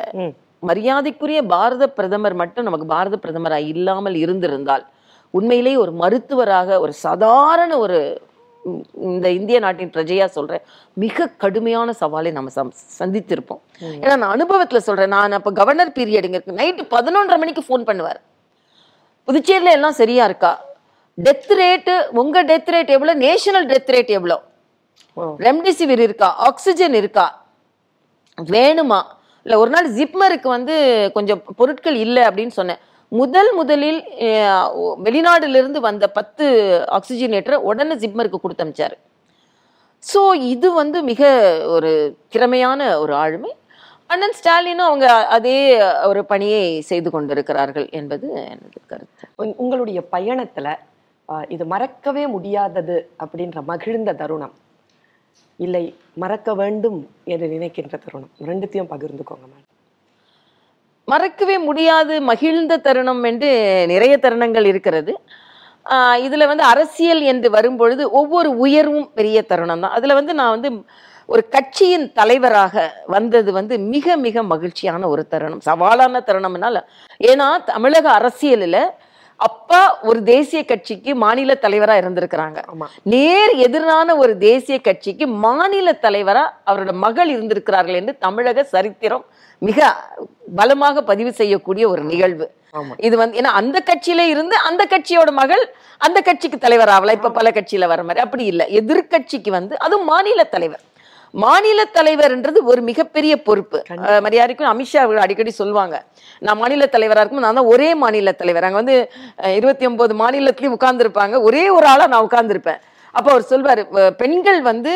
மரியாதைக்குரிய பாரத பிரதமர் மட்டும் நமக்கு பாரத பிரதமராக இல்லாமல் இருந்திருந்தால் உண்மையிலேயே ஒரு மருத்துவராக, ஒரு சாதாரண ஒரு இந்த இந்திய நாட்டின் பிரஜையாக சொல்கிறேன், மிக கடுமையான சவாலை நம்ம சந்தித்திருப்போம். ஏன்னா நான் அனுபவத்தில் சொல்கிறேன். நான் அப்போ கவர்னர் பீரியடுங்க இருக்கு, நைட்டு 11:30 மணிக்கு ஃபோன் பண்ணுவார். புதுச்சேரியில் எல்லாம் சரியா இருக்கா, டெத் ரேட்டு உங்கள் டெத் ரேட் எவ்வளோ, நேஷனல் டெத் ரேட் எவ்வளோ, ரெம்டெசிவிர் இருக்கா, ஆக்சிஜன் இருக்கா, வேணுமா, இல்லை ஒரு நாள் ஜிப்மருக்கு வந்து கொஞ்சம் பொருட்கள் இல்லை அப்படின்னு சொன்னேன். முதலில் வெளிநாடுலேருந்து வந்த 10 ஆக்சிஜனேட்டரை உடனே ஜிப்மருக்கு கொடுத்து அனுப்பிச்சார். ஸோ இது வந்து மிக ஒரு திறமையான ஒரு ஆளுமை. அண்ணன் ஸ்டாலினும் அவங்க அதே ஒரு பணியை செய்து கொண்டிருக்கிறார்கள் என்பது எனது கருத்து. உங்களுடைய பயணத்தில் இது மறக்கவே முடியாதது அப்படின்ற மகிழ்ந்த தருணம், இல்லை மறக்க வேண்டும் என்று நினைக்கின்ற தருணம், ரெண்டுத்தையும் பகிர்ந்துக்கோங்க மேடம். மறக்கவே முடியாது மகிழ்ந்த தருணம் என்று நிறைய தருணங்கள் இருக்கிறது. இதில் வந்து அரசியல் என்று வரும்பொழுது ஒவ்வொரு உயர்வும் பெரிய தருணம் தான். அதில் வந்து நான் வந்து ஒரு கட்சியின் தலைவராக வந்தது வந்து மிக மிக மகிழ்ச்சியான ஒரு தருணம், சவாலான தருணம்னால. ஏன்னா தமிழக அரசியலில் அப்பா ஒரு தேசிய கட்சிக்கு மாநில தலைவராக இருந்திருக்கிறாங்க, நேர் எதிரான ஒரு தேசிய கட்சிக்கு மாநில தலைவராக அவரோட மகள் இருந்திருக்கிறார்கள் என்று தமிழக சரித்திரம் மிக பலமாக பதிவு செய்யக்கூடிய ஒரு நிகழ்வு இது வந்து. ஏன்னா அந்த கட்சியில இருந்து அந்த கட்சியோட மகள் அந்த கட்சிக்கு தலைவர் ஆகலாம், இப்ப பல கட்சியில வர மாதிரி அப்படி இல்லை, எதிர்கட்சிக்கு வந்து அதுவும் மாநில தலைவர். மாநில தலைவர்ன்றது ஒரு மிகப்பெரிய பொறுப்பு. மரியாதைக்கும் அமித்ஷா அவர்கள் அடிக்கடி சொல்லுவாங்க, நான் மாநில தலைவராக இருக்கும், நான் தான் ஒரே மாநில தலைவர். அங்கே வந்து 29 மாநிலத்திலையும் உட்கார்ந்துருப்பாங்க, ஒரே ஒரு ஆளாக நான் உட்கார்ந்துருப்பேன். அப்போ அவர் சொல்வார், பெண்கள் வந்து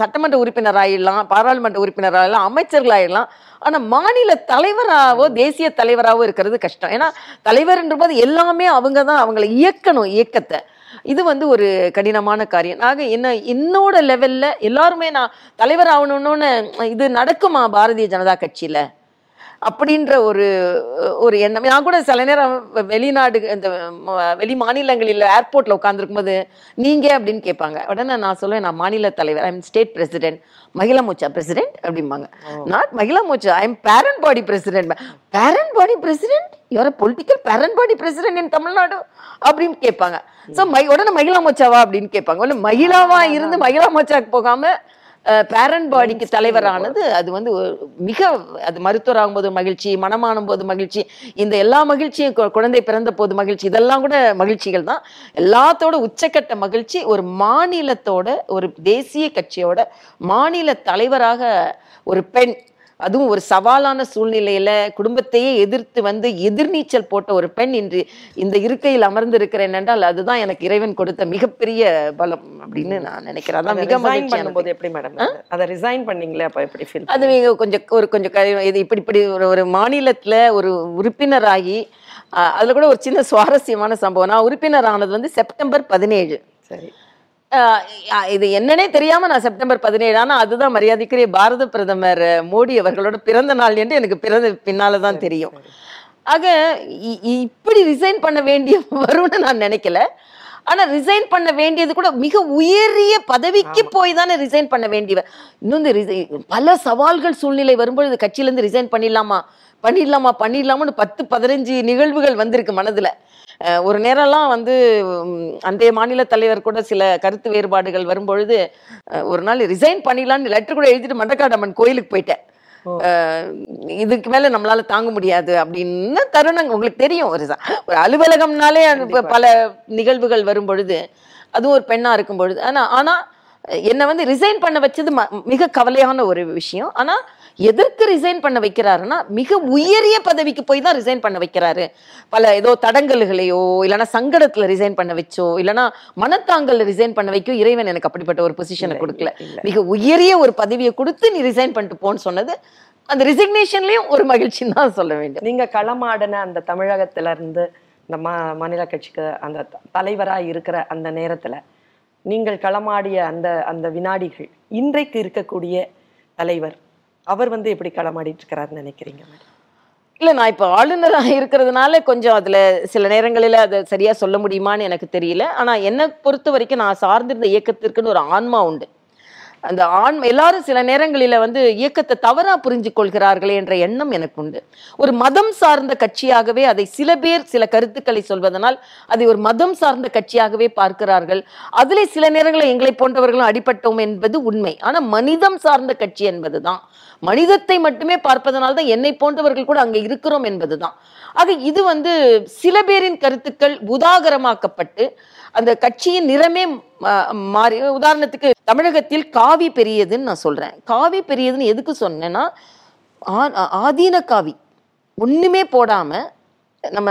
சட்டமன்ற உறுப்பினராகிடலாம், பாராளுமன்ற உறுப்பினராகலாம், அமைச்சர்களாகிடலாம், ஆனால் மாநில தலைவராகவோ தேசிய தலைவராகவோ இருக்கிறது கஷ்டம். ஏன்னா தலைவர்ன்ற போது எல்லாமே அவங்க தான், அவங்களை இயக்கணும், இயக்கத்தை. இது வந்து ஒரு கடினமான காரியம். நாங்கள் என்னோட லெவலில் எல்லாருமே நான் தலைவர் ஆகணும்னு இது நடக்குமா பாரதிய ஜனதா கட்சியில் அப்படின்ற ஒரு எண்ணம். நான் கூட சில நேரம் வெளிநாடு, இந்த வெளி மாநிலங்களில் ஏர்போர்ட்டில் உட்காந்துருக்கும் போது நீங்கள் அப்படின்னு கேட்பாங்க, உடனே நான் சொல்லுவேன், நான் மாநில தலைவர், I am state president, மகிழா மோர்ச்சா president அப்படிம்பாங்க. Not மகிழா மோர்ச்சா, I am parent body president. Parent body president, your political parent body president in Tamil Nadu அப்படின்னு கேட்பாங்க. ஸோ உடனே மகிழா மோச்சாவா அப்படின்னு கேட்பாங்க. ஒன்று மகிழாவாக இருந்து மகிழா மோச்சாவுக்கு போகாமல் பேரண்ட் பாடிக்கு தலைவரானது அது வந்து மிக அது மருத்துவராகும் போது மகிழ்ச்சி, மனமானும் போது மகிழ்ச்சி, இந்த எல்லா மகிழ்ச்சியும், குழந்தை பிறந்த போது மகிழ்ச்சி, இதெல்லாம் கூட மகிழ்ச்சிகள் தான். எல்லாத்தோட உச்சக்கட்ட மகிழ்ச்சி ஒரு மாநிலத்தோட, ஒரு தேசிய கட்சியோட மாநில தலைவராக ஒரு பெண், அதுவும் ஒரு சவாலான சூழ்நிலையில குடும்பத்தையே எதிர்த்து வந்து எதிர்நீச்சல் போட்ட ஒரு பெண் இன்று இந்த இருக்கையில் அமர்ந்திருக்கிறேன் என்றால் அதுதான் எனக்கு இறைவன் கொடுத்த மிகப்பெரிய பலம் அப்படின்னு நான் நினைக்கிறேன். அது கொஞ்சம் ஒரு கொஞ்சம் இது இப்படி இப்படி ஒரு மாநிலத்துல ஒரு உறுப்பினராகி, அதுல கூட ஒரு சின்ன சுவாரஸ்யமான சம்பவம். நான் உறுப்பினர் ஆனது வந்து செப்டம்பர் 17. சரி, இது என்னன்னே தெரியாம நான் செப்டம்பர் 17, ஆனா அதுதான் மரியாதைக்குரிய பாரத பிரதமர் மோடி அவர்களோட பிறந்த நாள் என்று எனக்கு பிறந்த பின்னால்தான் தெரியும். ஆக இப்படி ரிசைன் பண்ண வேண்டிய வரும்னு நான் நினைக்கல. ஆனா ரிசைன் பண்ண வேண்டியது கூட மிக உயரிய பதவிக்கு போய் தானே ரிசைன் பண்ண வேண்டியவர். இன்னும் பல சவால்கள் சூழ்நிலை வரும்பொழுது கட்சியிலேருந்து ரிசைன் பண்ணிடலாமான்னு 10-15 நிகழ்வுகள் வந்திருக்கு மனதுல. ஒரு நேரம்லாம் வந்து அன்றைய மாநில தலைவர் கூட சில கருத்து வேறுபாடுகள் வரும்பொழுது ஒரு நாள் ரிசைன் பண்ணிடலான்னு லெட்டர் கூட எழுதிட்டு மண்டக்காடம்மன் கோயிலுக்கு போயிட்டேன். இதுக்கு மேல நம்மளால தாங்க முடியாது அப்படின்னு தருணங்க உங்களுக்கு தெரியும். ஒரு அலுவலகம்னாலே பல நிகழ்வுகள் வரும் பொழுது, அதுவும் ஒரு பெண்ணா இருக்கும் பொழுது. ஆனா என்னை வந்து ரிசைன் பண்ண வச்சது மிக கவலையான ஒரு விஷயம். ஆனா எதற்கு ரிசைன் பண்ண வைக்கிறாருன்னா மிக உயரிய பதவிக்கு போய் தான் ரிசைன் பண்ண வைக்கிறாரு. பல ஏதோ தடங்கல்களையோ இல்லைன்னா சங்கடத்துல ரிசைன் பண்ண வச்சோ இல்லைன்னா மனத்தாங்கல்ல ரிசைன் பண்ண வைக்கோ இறைவன் எனக்கு அப்படிப்பட்ட ஒரு பொசிஷனை கொடுக்கல. மிக உயரிய ஒரு பதவியை கொடுத்து நீ ரிசைன் பண்ணிட்டு போன்னு சொன்னது அந்த ரிசைக்னேஷன்லயும் ஒரு மகிழ்ச்சின்னு தான் சொல்ல வேண்டும். நீங்க களமாடின அந்த தமிழகத்துல இருந்து இந்த மாநில கட்சிக்கு அந்த தலைவரா இருக்கிற அந்த நேரத்துல நீங்கள் களமாடிய அந்த அந்த வினாடிகள், இன்றைக்கு இருக்கக்கூடிய தலைவர் அவர் வந்து எப்படி களமாடிட்டு இருக்கிறாருன்னு நினைக்கிறீங்க? இல்லை, நான் இப்போ ஆளுநராக இருக்கிறதுனால கொஞ்சம் அதில் சில நேரங்களில் அதை சரியாக சொல்ல முடியுமான்னு எனக்கு தெரியல. ஆனால் என்னை பொறுத்த வரைக்கும் நான் சார்ந்திருந்த இயக்கத்திற்குன்னு ஒரு ஆன்மா உண்டு. அந்த ஆன்மா எல்லாரும் சில நேரங்களில் வந்து இயக்கத்தை தவறாக புரிஞ்சு கொள்கிறார்களே என்ற எண்ணம் எனக்கு உண்டு. ஒரு மதம் சார்ந்த கட்சியாகவே அதை சில பேர் சில கருத்துக்களை சொல்வதனால் அதை ஒரு மதம் சார்ந்த கட்சியாகவே பார்க்கிறார்கள். அதிலே சில நேரங்களில் எங்களை போன்றவர்களும் அடிபட்டோம் என்பது உண்மை. ஆனால் மனிதம் சார்ந்த கட்சி என்பது தான், மனிதத்தை மட்டுமே பார்ப்பதனால்தான் என்னை போன்றவர்கள் கூட அங்கே இருக்கிறோம் என்பதுதான். ஆக இது வந்து சில பேரின் கருத்துக்கள் உதாகரமாக்கப்பட்டு அந்த கட்சியின் நிறமே மாறி. உதாரணத்துக்கு தமிழகத்தில் காவி பெரியதுன்னு நான் சொல்றேன். காவி பெரியதுன்னு எதுக்கு சொன்னேன்னா, ஆதீன காவி ஒண்ணுமே போடாம நம்ம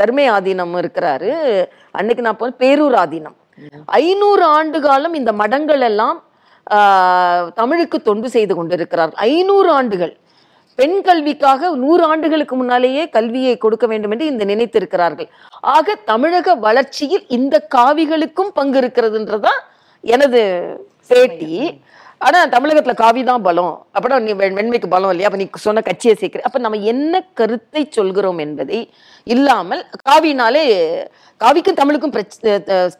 தர்மே ஆதீனம் இருக்கிறாரு, அன்னைக்கு நான் போன பேரூர் ஆதீனம், 500 ஆண்டு காலம் இந்த மடங்கள் எல்லாம் தமிழுக்கு தொண்டு செய்து கொண்டிருக்கிறார். 500 ஆண்டுகள் பெண் கல்விக்காக 100 ஆண்டுகளுக்கு முன்னாலேயே கல்வியை கொடுக்க வேண்டும் என்று இந்த நினைத்திருக்கிறார்கள். ஆக தமிழக வளர்ச்சியில் இந்த காவிகளுக்கும் பங்கு இருக்கிறதுன்றதான் எனது பேட்டி. ஆனா தமிழகத்துல காவிதான் பலம், அப்ப நீ வெண்மைக்கு பலம் இல்லையா, அப்ப நீ சொன்ன கட்சியை சேர்க்கிற, அப்ப நம்ம என்ன கருத்தை சொல்கிறோம் என்பதை இல்லாமல் காவினாலே காவிக்கும் தமிழுக்கும்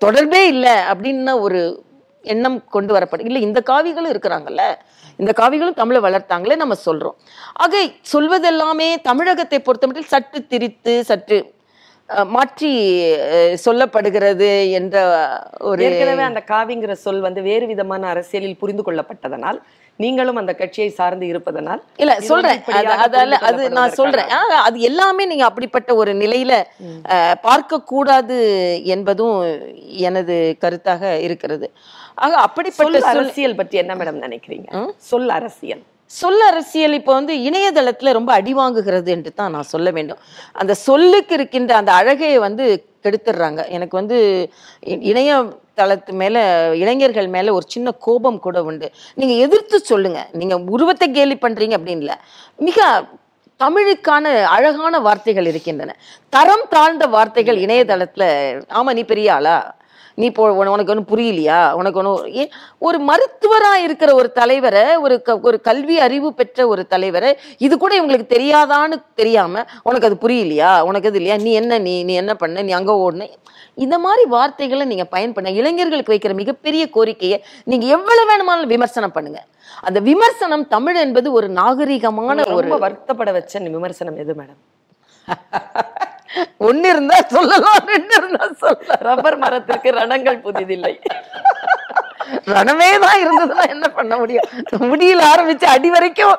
தொடர்பே இல்லை அப்படின்னு ஒரு எண்ணம் கொண்டு வரப்படும். இல்லை, இந்த காவிகளும் இருக்கிறாங்கல்ல, இந்த காவிகளும் தமிழை வளர்த்தாங்களே நம்ம சொல்றோம். ஆக சொல்வதெல்லாமே தமிழகத்தை பொறுத்த மட்டும் சற்று திரித்து சற்று மாற்றி சொல்லப்படுகிறது என்ற ஒரு ஏற்கனவே அந்த காவிங்கிற சொல் வந்து வேறு விதமான அரசியலில் புரிந்து கொள்ளப்பட்டதனால் நீங்களும் அந்த கட்சியை சார்ந்து இருப்பதனால் இல்ல சொல்றேன். அதால அது நான் சொல்றேன், அது எல்லாமே நீங்க அப்படிப்பட்ட ஒரு நிலையில பார்க்க கூடாது என்பதும் எனது கருத்தாக இருக்கிறது. ஆக அப்படிப்பட்ட அரசியல் பற்றி என்ன மேடம் நினைக்கிறீங்க? சொல் அரசியல் இப்போ வந்து இணையதளத்துல ரொம்ப அடிவாங்குகிறது என்று தான் நான் சொல்ல வேண்டும். அந்த சொல்லுக்கு இருக்கின்ற அந்த அழகையை வந்து கெடுத்துடுறாங்க. எனக்கு வந்து இணையதளத்து மேல, இளைஞர்கள் மேல ஒரு சின்ன கோபம் கூட உண்டு. நீங்க எதிர்த்து சொல்லுங்க, நீங்க உருவத்தை கேலி பண்றீங்க அப்படின்ல. மிக தமிழுக்கான அழகான வார்த்தைகள் இருக்கின்றன, தரம் தாழ்ந்த வார்த்தைகள் இணையதளத்துல. ஆமா, நீ பெரிய ஆளா, நீ இப்போ உனக்கு ஒன்றும் புரியலையா, உனக்கு ஒன்று. ஒரு மருத்துவராக இருக்கிற ஒரு தலைவரை, ஒரு கல்வி அறிவு பெற்ற ஒரு தலைவரை, இது கூட இவங்களுக்கு தெரியாதான்னு தெரியாமல் உனக்கு அது புரியலையா, உனக்கு அது இல்லையா, நீ என்ன பண்ண, நீ அங்கே ஓடுன, இந்த மாதிரி வார்த்தைகளை நீங்கள் பயன்படுத்த. இளைஞர்களுக்கு வைக்கிற மிகப்பெரிய கோரிக்கையை நீங்கள் எவ்வளோ வேணுமானாலும் விமர்சனம் பண்ணுங்கள். அந்த விமர்சனம் தமிழ் என்பது ஒரு நாகரிகமான ஒரு வருத்தப்பட வச்ச விமர்சனம். எது மேடம்? ஒன்னு இருந்தா சொல்லலாம், ரெண்டு இருந்தா சொல்ல. ரப்பர் மரத்திற்கு ரணங்கள் புதிதில்லை. ரணமே தான் இருந்ததுன்னா என்ன பண்ண முடியும்? முடியல ஆரம்பிச்சு அடி வரைக்கும்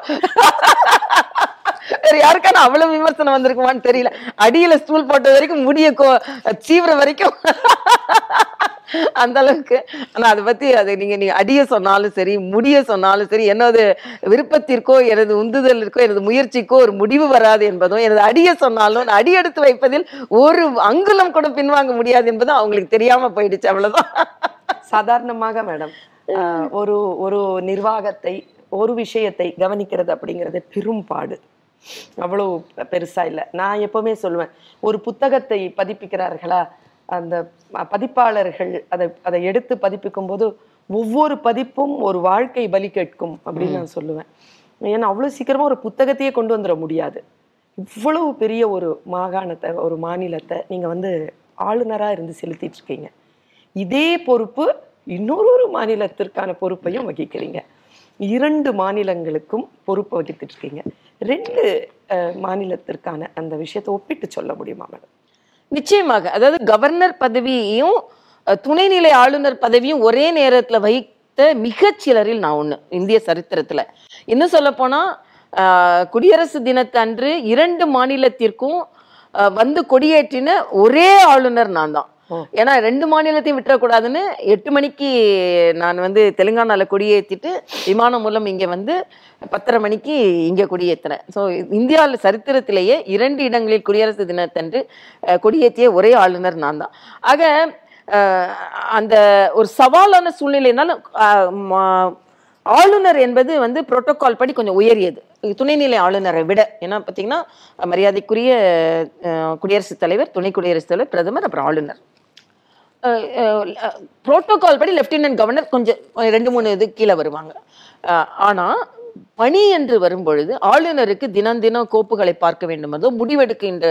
வேற யாருக்கான அவ்வளவு விமர்சனம் வந்திருக்குமான்னு தெரியல. அடியில ஸ்டூல் போட்டது வரைக்கும் முடிய சீவிர வரைக்கும் அந்த அளவுக்கு. ஆனா அதை பத்தி அது நீங்க அடிய சொன்னாலும் சரி முடிய சொன்னாலும் சரி, எனது விருப்பத்திற்கோ எனது உந்துதலிற்கோ எனது முயற்சிக்கோ ஒரு முடிவு வராது என்பதும், எனது அடிய சொன்னாலும் அடியெடுத்து வைப்பதில் ஒரு அங்குலம் கூட பின்வாங்க முடியாது என்பதும் அவங்களுக்கு தெரியாம போயிடுச்சு. அவ்வளவுதான். சாதாரணமாக மேடம் ஒரு ஒரு நிர்வாகத்தை ஒரு விஷயத்தை கவனிக்கிறது அப்படிங்கிறது பெரும் பாடு, அவ்வளோ பெருசா இல்லை. நான் எப்பவுமே சொல்லுவேன், ஒரு புத்தகத்தை பதிப்பிக்கிறார்களா அந்த பதிப்பாளர்கள் அதை எடுத்து பதிப்பிக்கும் போது ஒவ்வொரு பதிப்பும் ஒரு வாழ்க்கை பலி கேட்கும் அப்படின்னு நான் சொல்லுவேன். ஏன்னா அவ்வளோ சீக்கிரமா ஒரு புத்தகத்தையே கொண்டு வந்துட முடியாது. இவ்வளவு பெரிய ஒரு மாகாணத்தை ஒரு மாநிலத்தை நீங்க வந்து ஆளுநராக இருந்து செலுத்திட்டு இருக்கீங்க, இதே பொறுப்பு இன்னொரு மாநிலத்திற்கான பொறுப்பையும் வகிக்கிறீங்க. இரண்டு மாநிலங்களுக்கும் பொறுப்பு வகித்துட்டு இருக்கீங்க. ரெண்டு மாநிலத்திற்கான அந்த விஷயத்தை ஒப்பிட்டு சொல்ல முடியுமா மேடம்? நிச்சயமாக. அதாவது கவர்னர் பதவியையும் துணைநிலை ஆளுநர் பதவியும் ஒரே நேரத்தில் வகித்த மிகச்சிலரில் நான் ஒன்று. இந்திய சரித்திரத்தில் இன்னும் சொல்ல போனால் குடியரசு தினத்தன்று இரண்டு மாநிலத்திற்கும் வந்து கொடியேற்றின ஒரே ஆளுநர் நான் தான். ஏன்னா ரெண்டு மாநிலத்தையும் விட்டுறக்கூடாதுன்னு 8 மணிக்கு நான் வந்து தெலுங்கானால கொடியேற்றிட்டு விமானம் மூலம் இங்கே வந்து 10:30 மணிக்கு இங்கே கொடியேற்றினேன். ஸோ இந்தியாவில் சரித்திரத்திலேயே 2 இடங்களில் குடியரசு தினத்தன்று கொடியேற்றிய ஒரே ஆளுநர் நான் தான். ஆக அந்த ஒரு சவாலான சூழ்நிலைனாலும் ஆளுநர் என்பது வந்து புரோட்டோகால் படி கொஞ்சம் உயரியது துணைநிலை ஆளுநரை விட. ஏன்னா பார்த்தீங்கன்னா மரியாதைக்குரிய குடியரசுத் தலைவர், துணை குடியரசுத் தலைவர், பிரதமர், அப்புறம் ஆளுநர். புரோட்டோகால் படி லெப்டினன்ட் கவர்னர் கொஞ்சம் 2-3 இது கீழே வருவாங்க. ஆனால் பணி என்று வரும்பொழுது ஆளுநருக்கு தினம் தினம் கோப்புகளை பார்க்க வேண்டும் என்றோ முடிவெடுக்கின்ற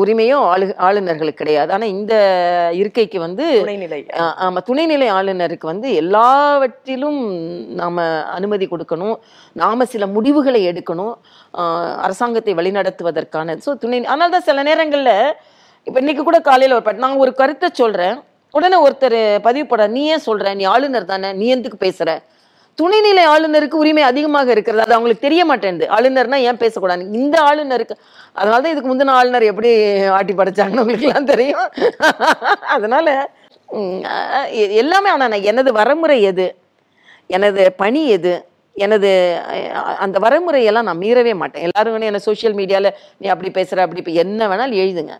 உரிமையும் ஆளுநர்களுக்கு கிடையாது. ஆனால் இந்த இருக்கைக்கு வந்து துணைநிலை ஆளுநருக்கு வந்து எல்லாவற்றிலும் நாம் அனுமதி கொடுக்கணும், நாம் சில முடிவுகளை எடுக்கணும், அரசாங்கத்தை வழிநடத்துவதற்கான. ஸோ ஆனால் தான் சில நேரங்களில் இப்போ இன்னைக்கு கூட காலையில் நான் ஒரு கருத்தை சொல்கிறேன், உடனே ஒருத்தர் பதிவு போட நீ ஏன் சொல்கிற, நீ ஆளுநர் தானே, நீ எதுக்கு பேசுகிற? துணைநிலை ஆளுநருக்கு உரிமை அதிகமாக இருக்கிறது, அது அவங்களுக்கு தெரிய மாட்டேங்குது. ஆளுநர்னா ஏன் பேசக்கூடாது இந்த ஆளுநருக்கு? அதனால தான் இதுக்கு முந்தின ஆளுநர் எப்படி ஆட்டி படைச்சாங்கன்னு உங்களுக்குலாம் தெரியும். அதனால எல்லாமே. ஆனால் நான் எனது வரமுறை எது, எனது பணி எது, எனது அந்த வரமுறையெல்லாம் நான் மீறவே மாட்டேன். எல்லாரும் வேணும் என்ன சோசியல் மீடியாவில் நீ அப்படி பேசுகிற அப்படி இப்போ என்ன வேணாலும் எழுதுங்க.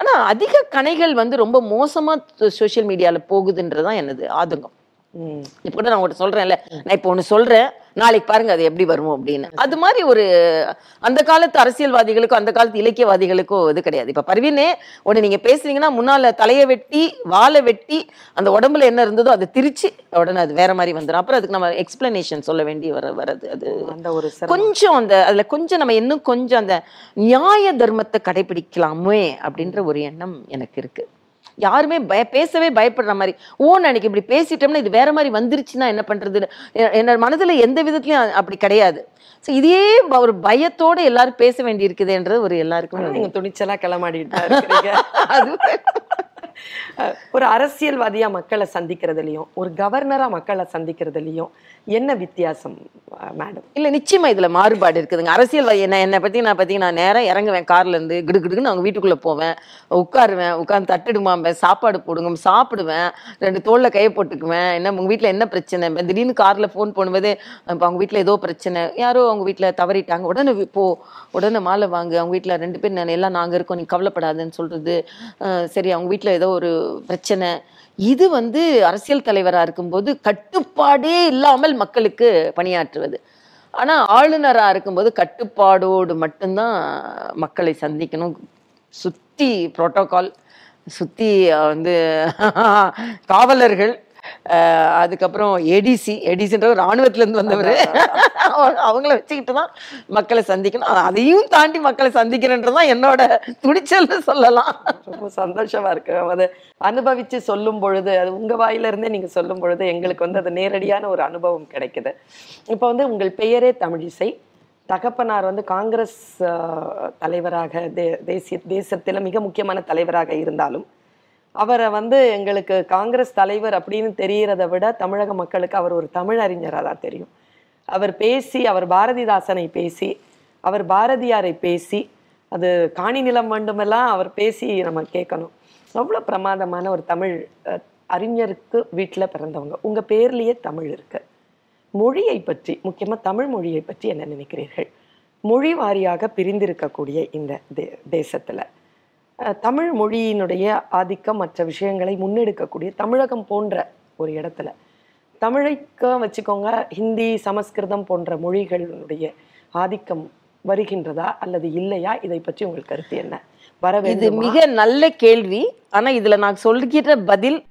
ஆனால் அதிக கணைகள் வந்து ரொம்ப மோசமாக சோசியல் மீடியாவில் போகுதுன்றதான் எனது ஆதங்கம். இப்ப கூட நான் உங்கள்கிட்ட சொல்றேன்ல, நான் இப்ப ஒண்ணு சொல்றேன், நாளைக்கு பாருங்க அது எப்படி வருமோ அப்படின்னு. அது மாதிரி ஒரு அந்த காலத்து அரசியல்வாதிகளுக்கும் அந்த காலத்து இலக்கியவாதிகளுக்கும் இது கிடையாது. இப்ப பர்வீனே ஒண்ணு நீங்க பேசுறீங்கன்னா முன்னால தலையை வெட்டி வாழை வெட்டி அந்த உடம்புல என்ன இருந்ததோ அதை திரிச்சு உடனே அது வேற மாதிரி வந்துடும். அப்புறம் அதுக்கு நம்ம எக்ஸ்பிளனேஷன் சொல்ல வேண்டி வருது. அது அந்த ஒரு கொஞ்சம் அந்த அதுல கொஞ்சம் நம்ம இன்னும் கொஞ்சம் அந்த நியாய தர்மத்தை கடைபிடிக்கலாமே அப்படின்ற ஒரு எண்ணம் எனக்கு இருக்கு. யாருமே பேசவே பயப்படுற மாதிரி ஓன்னு அன்னைக்கு இப்படி பேசிட்டோம்னா இது வேற மாதிரி வந்துருச்சுன்னா என்ன பண்றதுன்னு என்னோட மனதுல எந்த விதத்துலயும் அப்படி கிடையாது. ஸோ இதே ஒரு பயத்தோட எல்லாரும் பேச வேண்டி இருக்குதுன்றது ஒரு எல்லாருக்கும் நீங்க துணிச்சலா கிளமாடிட்டு அது ஒரு அரசியல்வாதியா மக்களை சந்திக்கிறதுலையும் ஒரு கவர்னரா மக்களை சந்திக்கிறதுலையும் என்ன வித்தியாசம் மேடம்? இல்லை, நிச்சயமா இதுல மாறுபாடு இருக்குதுங்க. அரசியல்வாதி என்னை பத்தி நான் பார்த்தீங்கன்னா நேரம் இறங்குவேன், கார்ல இருந்து கிடுகிடுக்குன்னு அவங்க வீட்டுக்குள்ள போவேன், உட்காருவேன், உட்காந்து தட்டுடுமாம்ப, சாப்பாடு போடுங்க, சாப்பிடுவேன், 2 தோளில் கையை போட்டுக்குவேன், என்ன உங்க வீட்டில் என்ன பிரச்சனை? திடீர்னு கார்ல ஃபோன் போடும்போது இப்போ அவங்க வீட்டில் ஏதோ பிரச்சனை, யாரோ அவங்க வீட்டில் தவறிட்டாங்க, உடனே போ, உடனே மாலை வாங்க, அவங்க வீட்டில் 2 பேர் எல்லாம் நாங்கள் இருக்கோம், நீ கவலைப்படாதுன்னு சொல்றது. சரி, அவங்க வீட்டில் ஏதோ ஒரு பிரச்சனை. இது வந்து அரசியல் தலைவராக இருக்கும்போது கட்டுப்பாடே இல்லாமல் மக்களுக்கு பணியாற்றுவது. ஆனால் ஆளுநராக இருக்கும்போது கட்டுப்பாடோடு மட்டும்தான் மக்களை சந்திக்கணும். சுற்றி புரோட்டோகால், சுற்றி வந்து காவலர்கள், அதுக்கப்புறம் ஏடிசின்ற ராணுவத்திலேருந்து வந்தவர், அவங்கள வச்சுக்கிட்டு தான் மக்களை சந்திக்கணும். அதையும் தாண்டி மக்களை சந்திக்கிறன்றதான் என்னோட துணிச்சல்னு சொல்லலாம். ரொம்ப சந்தோஷமா இருக்கு. அதை அனுபவிச்சு சொல்லும் பொழுது, அது உங்க வாயில இருந்தே நீங்க சொல்லும் பொழுது எங்களுக்கு வந்து அது நேரடியான ஒரு அனுபவம் கிடைக்குது. இப்போ வந்து உங்கள் பெயரே தமிழிசை, தகப்பனார் வந்து காங்கிரஸ் தலைவராக தேசத்தில் மிக முக்கியமான தலைவராக இருந்தாலும் அவரை வந்து எங்களுக்கு காங்கிரஸ் தலைவர் அப்படின்னு தெரிகிறத விட தமிழக மக்களுக்கு அவர் ஒரு தமிழறிஞராக தான் தெரியும். அவர் பேசி, அவர் பாரதிதாசனை பேசி, அவர் பாரதியாரை பேசி, அது காணி நிலம் வேண்டுமெல்லாம் அவர் பேசி நம்ம கேட்கணும். அவ்வளோ பிரமாதமான ஒரு தமிழ் அறிஞருக்கு வீட்டில் பிறந்தவங்க. உங்கள் பேர்லேயே தமிழ் இருக்குது. மொழியை பற்றி, முக்கியமாக தமிழ் மொழியை பற்றி என்ன நினைக்கிறீர்கள்? மொழி வாரியாக பிரிந்திருக்கக்கூடிய இந்த தேசத்தில் தமிழ் மொழியினுடைய ஆதிக்கம் மற்ற விஷயங்களை முன்னெடுக்கக்கூடிய தமிழகம் போன்ற ஒரு இடத்துல தமிழைக்க வச்சுக்கோங்க, ஹிந்தி சமஸ்கிருதம் போன்ற மொழிகளுடைய ஆதிக்கம் வருகின்றதா அல்லது இல்லையா? இதை பற்றி உங்களுக்கு கருத்து என்ன? இது மிக நல்ல கேள்வி. ஆனால் இதில் நான் சொல்கிற பதில்